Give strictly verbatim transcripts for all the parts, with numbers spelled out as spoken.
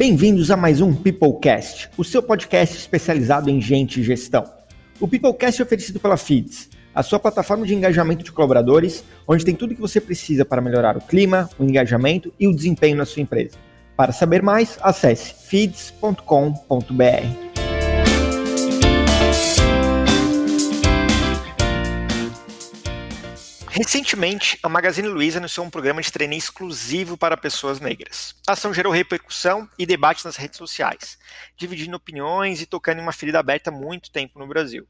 Bem-vindos a mais um Peoplecast, o seu podcast especializado em gente e gestão. O Peoplecast é oferecido pela Feeds, a sua plataforma de engajamento de colaboradores, onde tem tudo o que você precisa para melhorar o clima, o engajamento e o desempenho na sua empresa. Para saber mais, acesse feeds ponto com ponto b r. Recentemente, a Magazine Luiza anunciou um programa de treinamento exclusivo para pessoas negras. A ação gerou repercussão e debate nas redes sociais, dividindo opiniões e tocando em uma ferida aberta há muito tempo no Brasil.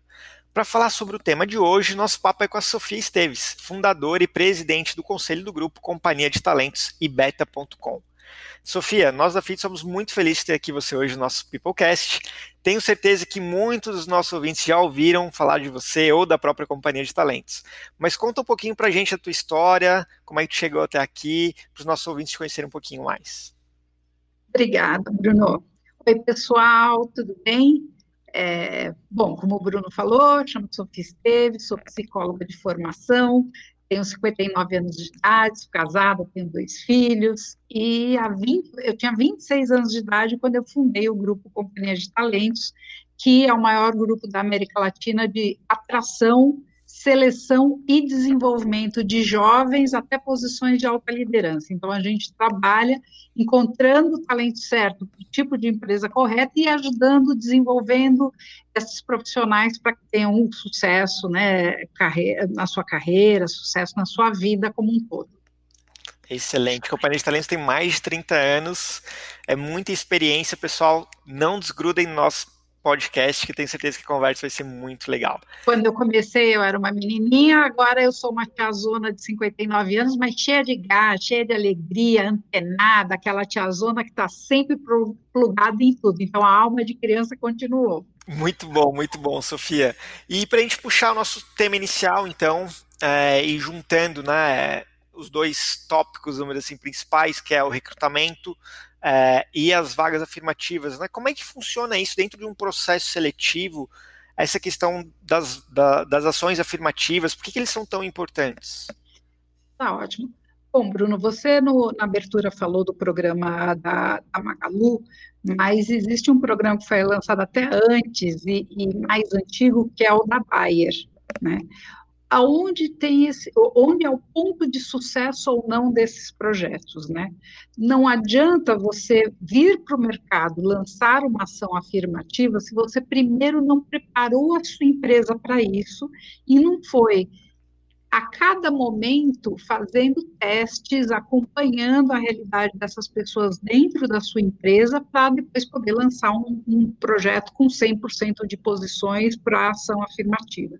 Para falar sobre o tema de hoje, nosso papo é com a Sofia Esteves, fundadora e presidente do conselho do grupo Companhia de Talentos e Beta ponto com. Sofia, nós da Feeds somos muito felizes de ter aqui você hoje no nosso Peoplecast. Tenho certeza que muitos dos nossos ouvintes já ouviram falar de você ou da própria Companhia de Talentos. Mas conta um pouquinho pra gente a tua história, como é que tu chegou até aqui, para os nossos ouvintes te conhecerem um pouquinho mais. Obrigada, Bruno. Oi, pessoal, tudo bem? É, bom, como o Bruno falou, chamo Sofia Esteves, sou psicóloga de formação, tenho cinquenta e nove anos de idade, sou casada, tenho dois filhos, e há vinte, eu tinha vinte e seis anos de idade quando eu fundei o grupo Companhia de Talentos, que é o maior grupo da América Latina de atração, seleção e desenvolvimento de jovens até posições de alta liderança. Então, a gente trabalha encontrando o talento certo, o tipo de empresa correta e ajudando, desenvolvendo esses profissionais para que tenham um sucesso, né, carreira, na sua carreira, sucesso na sua vida como um todo. Excelente. A Companhia de Talentos tem mais de trinta anos, é muita experiência. Pessoal, não desgrudem nós podcast, que tenho certeza que a conversa vai ser muito legal. Quando eu comecei, eu era uma menininha, agora eu sou uma tiazona de cinquenta e nove anos, mas cheia de gás, cheia de alegria, antenada, aquela tiazona que está sempre plugada em tudo. Então, a alma de criança continuou. Muito bom, muito bom, Sofia. E para a gente puxar o nosso tema inicial, então, é, e juntando, né, os dois tópicos, vamos dizer assim, principais, que é o recrutamento, É, e as vagas afirmativas, né? Como é que funciona isso dentro de um processo seletivo, essa questão das, da, das ações afirmativas, por que, que eles são tão importantes? Tá ótimo. Bom, Bruno, você no, na abertura falou do programa da, da Magalu, mas existe um programa que foi lançado até antes e, e mais antigo, que é o da Bayer, né? Aonde tem esse, onde é o ponto de sucesso ou não desses projetos, né? Não adianta você vir para o mercado, lançar uma ação afirmativa, se você primeiro não preparou a sua empresa para isso e não foi a cada momento fazendo testes, acompanhando a realidade dessas pessoas dentro da sua empresa para depois poder lançar um, um projeto com cem por cento de posições para ação afirmativa.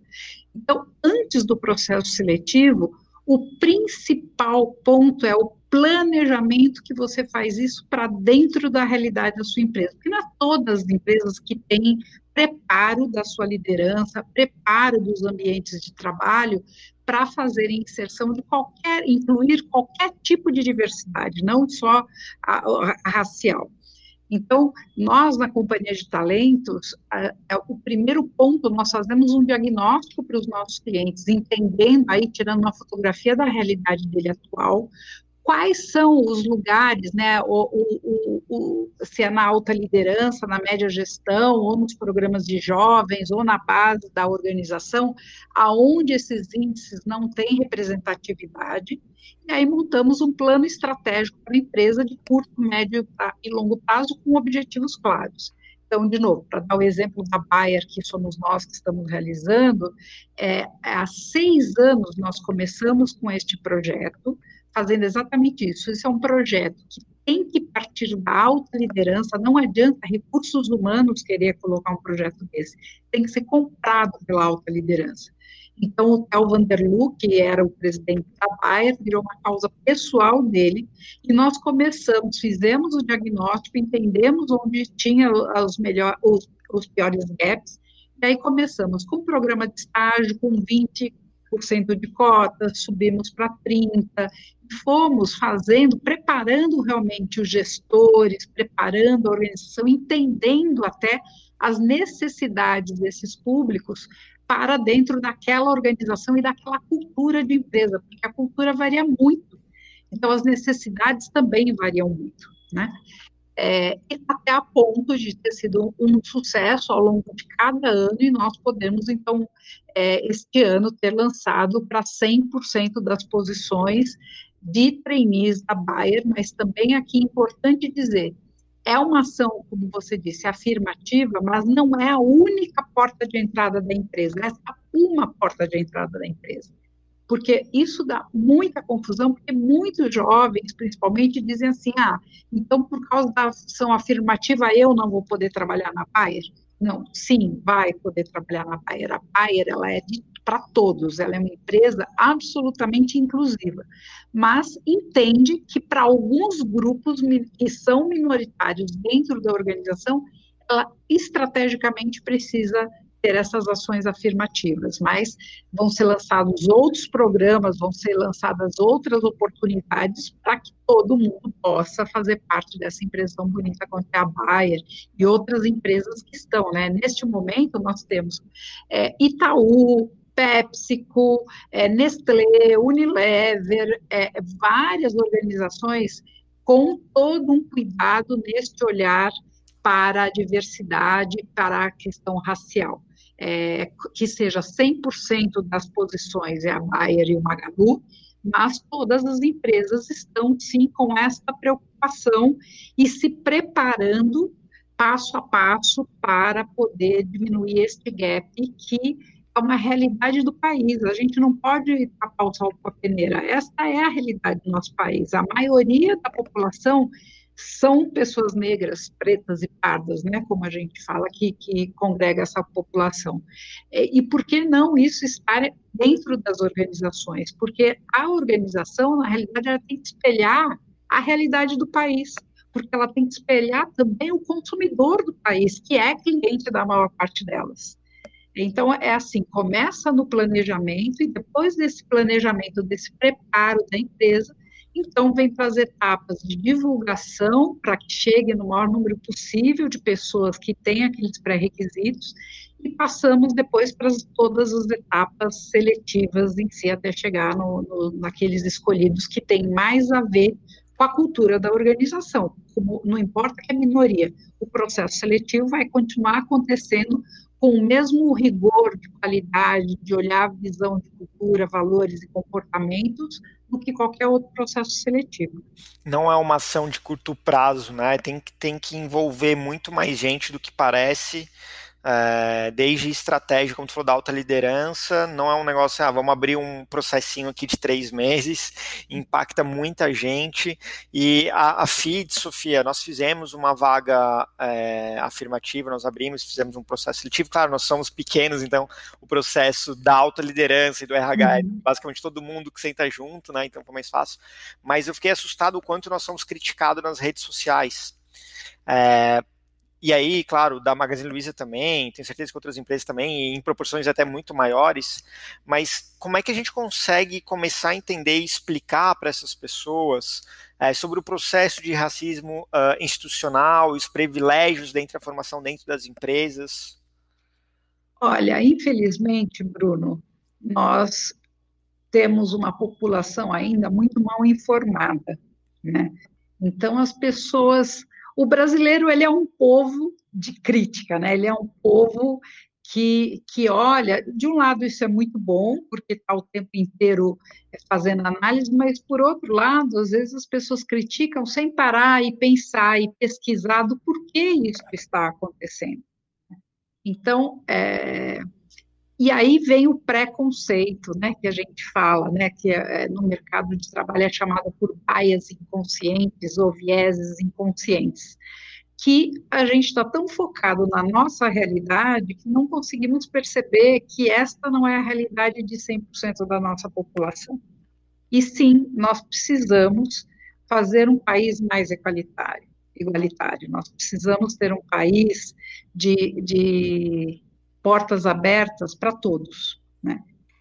Então, antes do processo seletivo, o principal ponto é o planejamento que você faz isso para dentro da realidade da sua empresa, porque não é todas as empresas que têm preparo da sua liderança, preparo dos ambientes de trabalho para fazer a inserção de qualquer, incluir qualquer tipo de diversidade, não só a, a racial. Então, nós, na Companhia de Talentos, a, a, o primeiro ponto, nós fazemos um diagnóstico para os nossos clientes, entendendo, aí, tirando uma fotografia da realidade dele atual, quais são os lugares, né, o, o, o, se é na alta liderança, na média gestão, ou nos programas de jovens, ou na base da organização, aonde esses índices não têm representatividade, e aí montamos um plano estratégico para a empresa de curto, médio e longo prazo com objetivos claros. Então, de novo, para dar o exemplo da Bayer, que somos nós que estamos realizando, é, há seis anos nós começamos com este projeto, fazendo exatamente isso. Isso é um projeto que tem que partir da alta liderança, não adianta recursos humanos querer colocar um projeto desse, tem que ser comprado pela alta liderança. Então, o Thel Vanderluc, que era o presidente da Bayer, virou uma causa pessoal dele, e nós começamos, fizemos o diagnóstico, entendemos onde tinha os, melhor, os, os piores gaps, e aí começamos com um programa de estágio, com vinte por cento de cota, subimos para trinta por cento, fomos fazendo, preparando realmente os gestores, preparando a organização, entendendo até as necessidades desses públicos para dentro daquela organização e daquela cultura de empresa, porque a cultura varia muito, então as necessidades também variam muito, né? é, até a ponto de ter sido um sucesso ao longo de cada ano, e nós podemos, então, é, este ano ter lançado para cem por cento das posições de trainees da Bayer, mas também aqui é importante dizer, é uma ação, como você disse, afirmativa, mas não é a única porta de entrada da empresa, essa é uma porta de entrada da empresa, porque isso dá muita confusão, porque muitos jovens, principalmente, dizem assim, ah, então por causa da ação afirmativa eu não vou poder trabalhar na Bayer? Não, sim, vai poder trabalhar na Bayer, a Bayer ela é de para todos, ela é uma empresa absolutamente inclusiva, mas entende que para alguns grupos que são minoritários dentro da organização, ela estrategicamente precisa ter essas ações afirmativas, mas vão ser lançados outros programas, vão ser lançadas outras oportunidades para que todo mundo possa fazer parte dessa empresa tão bonita quanto é a Bayer e outras empresas que estão, né? Neste momento, nós temos é, Itaú, PepsiCo, é, Nestlé, Unilever, é, várias organizações com todo um cuidado neste olhar para a diversidade, para a questão racial. É, que seja cem por cento das posições é a Bayer e o Magalu, mas todas as empresas estão, sim, com essa preocupação e se preparando passo a passo para poder diminuir este gap, que é uma realidade do país. A gente não pode tapar o sol com a peneira. Essa é a realidade do nosso país. A maioria da população são pessoas negras, pretas e pardas, né, como a gente fala aqui, que congrega essa população. E, e por que não isso estar dentro das organizações? Porque a organização, na realidade, ela tem que espelhar a realidade do país, porque ela tem que espelhar também o consumidor do país, que é cliente da maior parte delas. Então, é assim, começa no planejamento, e depois desse planejamento, desse preparo da empresa, então, vem para as etapas de divulgação, para que chegue no maior número possível de pessoas que têm aqueles pré-requisitos, e passamos depois para todas as etapas seletivas em si, até chegar no, no, naqueles escolhidos que têm mais a ver com a cultura da organização. Como, não importa que a minoria, o processo seletivo vai continuar acontecendo com o mesmo rigor de qualidade, de olhar a visão de cultura, valores e comportamentos, do que qualquer outro processo seletivo. Não é uma ação de curto prazo, né? Tem que, tem que envolver muito mais gente do que parece, é, desde estratégia, como tu falou, da alta liderança. Não é um negócio, ah, vamos abrir um processinho aqui de três meses, impacta muita gente. E a, a Feeds, Sofia, nós fizemos uma vaga é, afirmativa, nós abrimos, fizemos um processo seletivo. Claro, nós somos pequenos, então o processo da alta liderança e do R H, uhum. é basicamente todo mundo que senta junto, né? Então foi mais fácil. Mas eu fiquei assustado o quanto nós somos criticados nas redes sociais. É, E aí, claro, da Magazine Luiza também, tenho certeza que outras empresas também, em proporções até muito maiores, mas como é que a gente consegue começar a entender e explicar para essas pessoas é, sobre o processo de racismo uh, institucional, os privilégios dentro da formação dentro das empresas? Olha, infelizmente, Bruno, nós temos uma população ainda muito mal informada, né? Então, as pessoas... O brasileiro, ele é um povo de crítica, né? Ele é um povo que, que olha, de um lado isso é muito bom, porque está o tempo inteiro fazendo análise, mas por outro lado, às vezes as pessoas criticam sem parar e pensar e pesquisar do porquê isso está acontecendo. Então, é... e aí vem o preconceito, né, que a gente fala, né, que é, no mercado de trabalho é chamado por bias inconscientes ou vieses inconscientes, que a gente está tão focado na nossa realidade que não conseguimos perceber que esta não é a realidade de cem por cento da nossa população. E sim, nós precisamos fazer um país mais igualitário. igualitário. Nós precisamos ter um país de... de portas abertas para todos, né?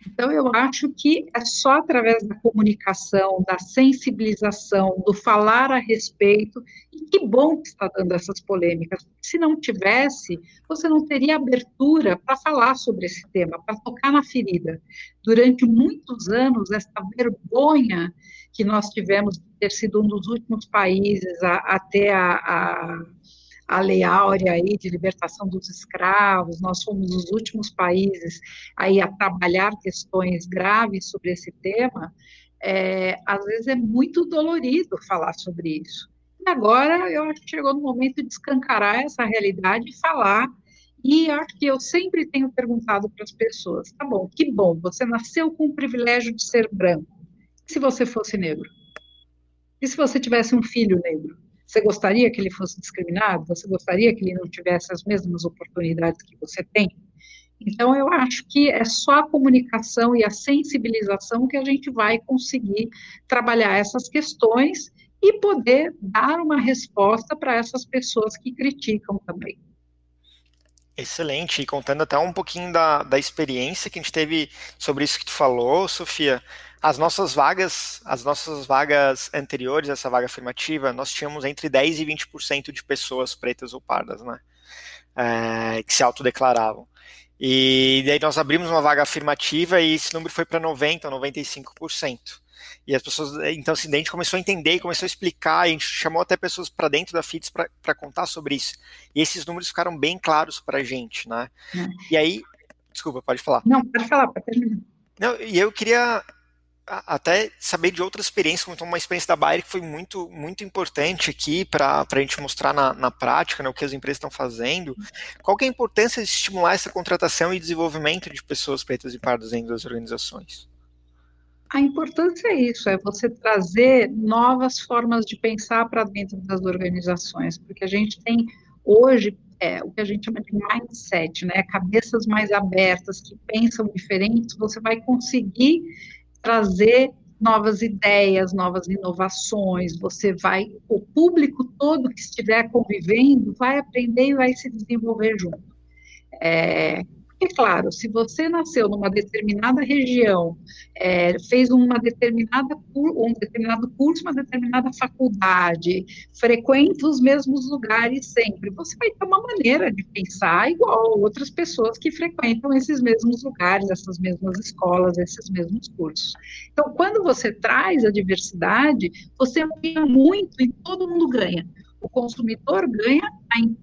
Então, eu acho que é só através da comunicação, da sensibilização, do falar a respeito, e que bom que está dando essas polêmicas. Se não tivesse, você não teria abertura para falar sobre esse tema, para tocar na ferida. Durante muitos anos, essa vergonha que nós tivemos de ter sido um dos últimos países a, a ter a, a, a lei áurea aí de libertação dos escravos, nós fomos os últimos países aí a trabalhar questões graves sobre esse tema, é, às vezes é muito dolorido falar sobre isso. E agora eu acho que chegou no momento de escancarar essa realidade e falar, e acho que eu sempre tenho perguntado para as pessoas, tá bom, que bom, você nasceu com o privilégio de ser branco, se você fosse negro? E se você tivesse um filho negro? Você gostaria que ele fosse discriminado? Você gostaria que ele não tivesse as mesmas oportunidades que você tem? Então, eu acho que é só a comunicação e a sensibilização que a gente vai conseguir trabalhar essas questões e poder dar uma resposta para essas pessoas que criticam também. Excelente, e contando até um pouquinho da, da experiência que a gente teve sobre isso que tu falou, Sofia, as nossas vagas, as nossas vagas anteriores a essa vaga afirmativa, nós tínhamos entre dez por cento e vinte por cento de pessoas pretas ou pardas, né, é, que se autodeclaravam. E daí nós abrimos uma vaga afirmativa e esse número foi para noventa por cento, noventa e cinco por cento. E as pessoas, então, assim, a gente começou a entender e começou a explicar, e a gente chamou até pessoas para dentro da Feeds para contar sobre isso. E esses números ficaram bem claros para a gente, né? Hum. E aí, desculpa, pode falar. Não, pode falar, pode terminar. Não, e eu queria até saber de outra experiência, como uma experiência da Bayer que foi muito, muito importante aqui para a gente mostrar na, na prática, né, o que as empresas estão fazendo. Qual que é a importância de estimular essa contratação e desenvolvimento de pessoas pretas e pardas dentro das organizações? A importância é isso, é você trazer novas formas de pensar para dentro das organizações, porque a gente tem hoje é, o que a gente chama de mindset, né? Cabeças mais abertas, que pensam diferentes, você vai conseguir trazer novas ideias, novas inovações, você vai, o público todo que estiver convivendo vai aprender e vai se desenvolver junto. É, É claro, se você nasceu numa determinada região, é, fez uma determinada, um determinado curso, uma determinada faculdade, frequenta os mesmos lugares sempre, você vai ter uma maneira de pensar igual outras pessoas que frequentam esses mesmos lugares, essas mesmas escolas, esses mesmos cursos. Então, quando você traz a diversidade, você ganha muito e todo mundo ganha. O consumidor ganha,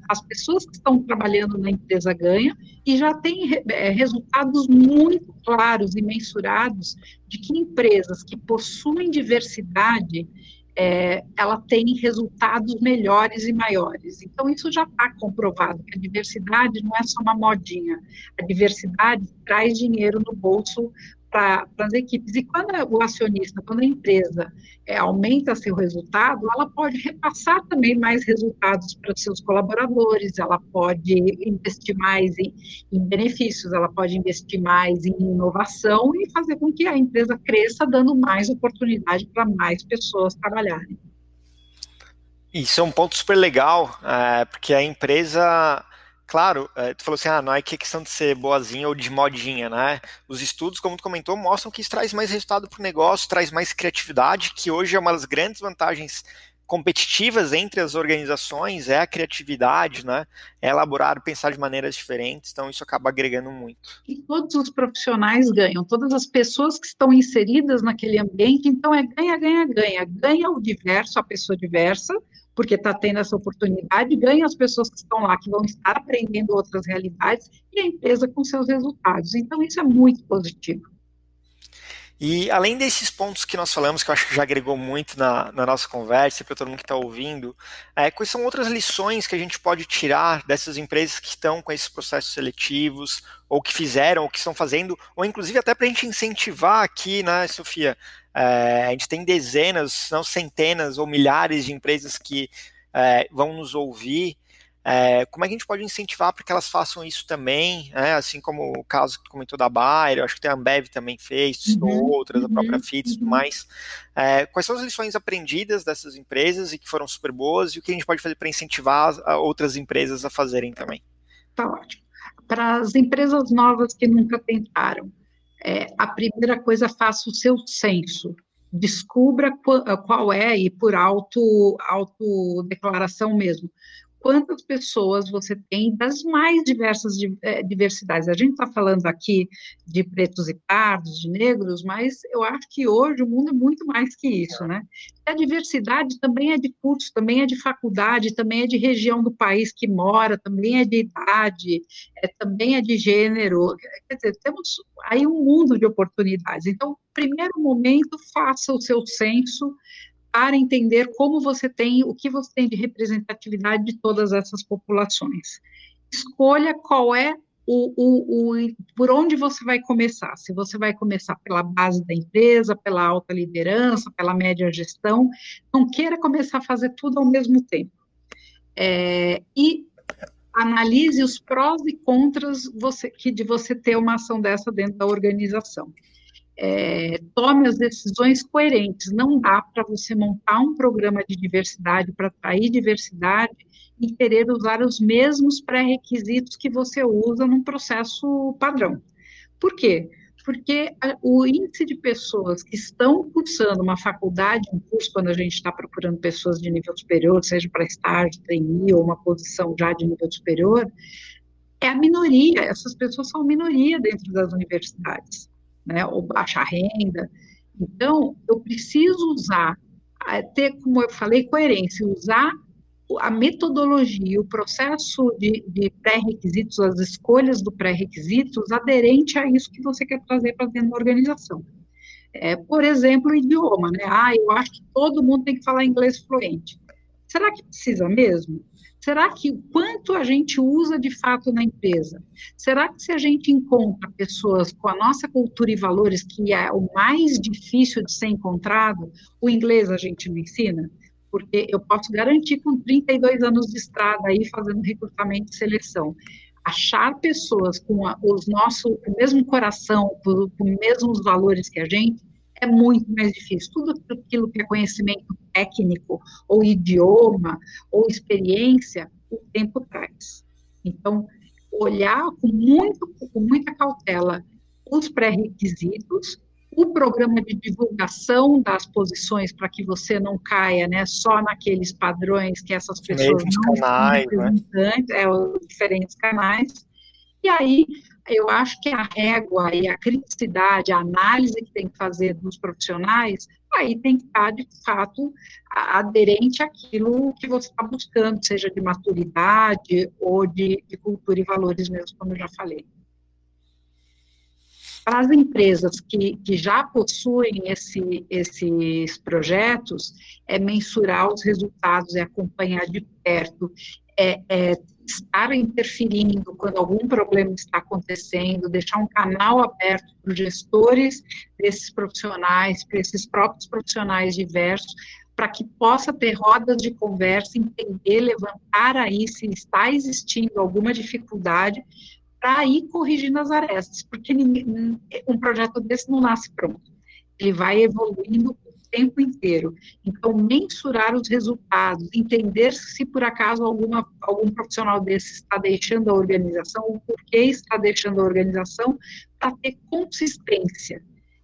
as pessoas que estão trabalhando na empresa ganham e já tem resultados muito claros e mensurados de que empresas que possuem diversidade, é, ela tem resultados melhores e maiores. Então, isso já está comprovado, que a diversidade não é só uma modinha. A diversidade traz dinheiro no bolso para as equipes, e quando o acionista, quando a empresa é, aumenta seu resultado, ela pode repassar também mais resultados para os seus colaboradores, ela pode investir mais em, em benefícios, ela pode investir mais em inovação e fazer com que a empresa cresça, dando mais oportunidade para mais pessoas trabalharem. Isso é um ponto super legal, é, porque a empresa... Claro, tu falou assim, ah, não é questão de ser boazinha ou de modinha, né? Os estudos, como tu comentou, mostram que isso traz mais resultado para o negócio, traz mais criatividade, que hoje é uma das grandes vantagens competitivas entre as organizações, é a criatividade, né? É elaborar, pensar de maneiras diferentes, então isso acaba agregando muito. E todos os profissionais ganham, todas as pessoas que estão inseridas naquele ambiente, então é ganha, ganha, ganha. Ganha o diverso, a pessoa diversa, porque está tendo essa oportunidade, ganha as pessoas que estão lá, que vão estar aprendendo outras realidades, e a empresa com seus resultados. Então, isso é muito positivo. E, além desses pontos que nós falamos, que eu acho que já agregou muito na, na nossa conversa, para todo mundo que está ouvindo, é, quais são outras lições que a gente pode tirar dessas empresas que estão com esses processos seletivos, ou que fizeram, ou que estão fazendo, ou inclusive até para a gente incentivar aqui, né, Sofia? É, a gente tem dezenas, se não centenas ou milhares de empresas que é, vão nos ouvir. É, como é que a gente pode incentivar para que elas façam isso também? É, assim como o caso que tu comentou da Bayer, eu acho que a Ambev também fez, citou uhum, outras, uhum, a própria Feeds e uhum. tudo mais. É, quais são as lições aprendidas dessas empresas e que foram super boas e o que a gente pode fazer para incentivar outras empresas a fazerem também? Tá ótimo. Para as empresas novas que nunca tentaram, É, a primeira coisa, faça o seu censo descubra qual é, e por auto, autodeclaração mesmo, quantas pessoas você tem das mais diversas diversidades. A gente está falando aqui de pretos e pardos, de negros, mas eu acho que hoje o mundo é muito mais que isso, né? A diversidade também é de curso, também é de faculdade, também é de região do país que mora, também é de idade, é, também é de gênero. Quer dizer, temos aí um mundo de oportunidades. Então, primeiro momento, faça o seu censo para entender como você tem, o que você tem de representatividade de todas essas populações. Escolha qual é o, o, o, por onde você vai começar, se você vai começar pela base da empresa, pela alta liderança, pela média gestão, não queira começar a fazer tudo ao mesmo tempo. É, e analise os prós e contras você, que de você ter uma ação dessa dentro da organização. É, tome as decisões coerentes, não dá para você montar um programa de diversidade para atrair diversidade e querer usar os mesmos pré-requisitos que você usa num processo padrão. Por quê? Porque o índice de pessoas que estão cursando uma faculdade, um curso, quando a gente está procurando pessoas de nível superior, seja para estágio, trainee ou uma posição já de nível superior, é a minoria, essas pessoas são a minoria dentro das universidades. Né, ou baixa renda. Então, eu preciso usar, ter, como eu falei, coerência, usar a metodologia, o processo de, de pré-requisitos, as escolhas do pré-requisitos, aderente a isso que você quer trazer para dentro da organização. É, por exemplo, o idioma, né? Ah, eu acho que todo mundo tem que falar inglês fluente. Será que precisa mesmo? Será que o quanto a gente usa de fato na empresa? Será que se a gente encontra pessoas com a nossa cultura e valores, que é o mais difícil de ser encontrado, o inglês a gente não ensina? Porque eu posso garantir com trinta e dois anos de estrada aí fazendo recrutamento e seleção. Achar pessoas com a, os nosso, o mesmo coração, com, com os mesmos valores que a gente, é muito mais difícil. Tudo aquilo que é conhecimento técnico, ou idioma, ou experiência, o tempo traz. Então, olhar com, muito, com muita cautela os pré-requisitos, o programa de divulgação das posições para que você não caia, né, só naqueles padrões que essas pessoas não canais, estão representantes, né? É, os diferentes canais. E aí, eu acho que a régua e a criticidade, a análise que tem que fazer dos profissionais, aí tem que estar, de fato, aderente àquilo que você está buscando, seja de maturidade ou de, de cultura e valores mesmo, como eu já falei. Para as empresas que, que já possuem esse, esses projetos, é mensurar os resultados, é acompanhar de perto, é, é estar interferindo quando algum problema está acontecendo, deixar um canal aberto para os gestores desses profissionais, para esses próprios profissionais diversos, para que possa ter rodas de conversa, entender, levantar aí se está existindo alguma dificuldade, para ir corrigindo as arestas, porque ninguém, um projeto desse não nasce pronto, ele vai evoluindo tempo inteiro. Então, mensurar os resultados, entender se por acaso alguma, algum profissional desse está deixando a organização, o porquê está deixando a organização, para ter consistência.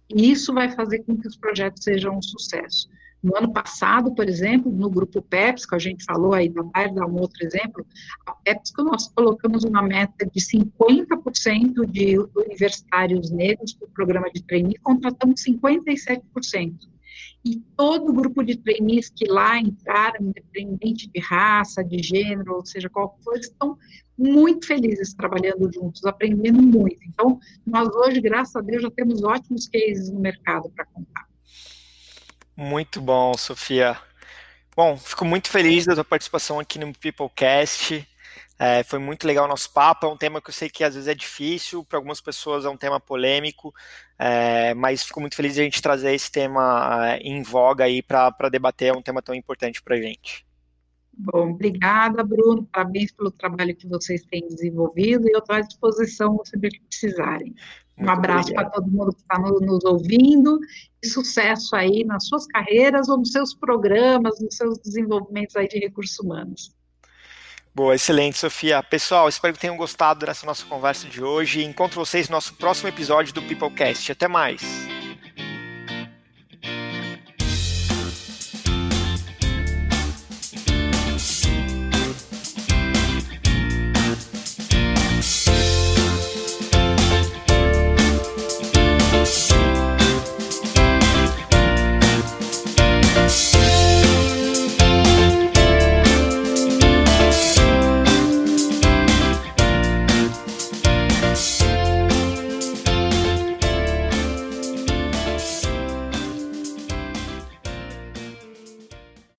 E isso vai fazer com que os projetos sejam um sucesso. No ano passado, por exemplo, no grupo PepsiCo, a gente falou aí, vai dar um outro exemplo, a PepsiCo nós colocamos uma meta de cinquenta por cento de universitários negros para o programa de trainee, contratamos cinquenta e sete por cento. E todo o grupo de trainees que lá entraram, independente de raça, de gênero, ou seja, qual for, estão muito felizes trabalhando juntos, aprendendo muito. Então, nós hoje, graças a Deus, já temos ótimos cases no mercado para contar. Muito bom, Sofia. Bom, fico muito feliz da tua participação aqui no Peoplecast. É, foi muito legal o nosso papo, é um tema que eu sei que às vezes é difícil, para algumas pessoas é um tema polêmico, é, mas fico muito feliz de a gente trazer esse tema é, em voga aí para debater um tema tão importante para a gente. Bom, obrigada, Bruno, parabéns pelo trabalho que vocês têm desenvolvido e eu estou à disposição sempre que precisarem. Um muito abraço para todo mundo que está nos ouvindo e sucesso aí nas suas carreiras ou nos seus programas, nos seus desenvolvimentos aí de recursos humanos. Boa, excelente, Sofia. Pessoal, espero que tenham gostado dessa nossa conversa de hoje. Encontro vocês no nosso próximo episódio do Peoplecast. Até mais!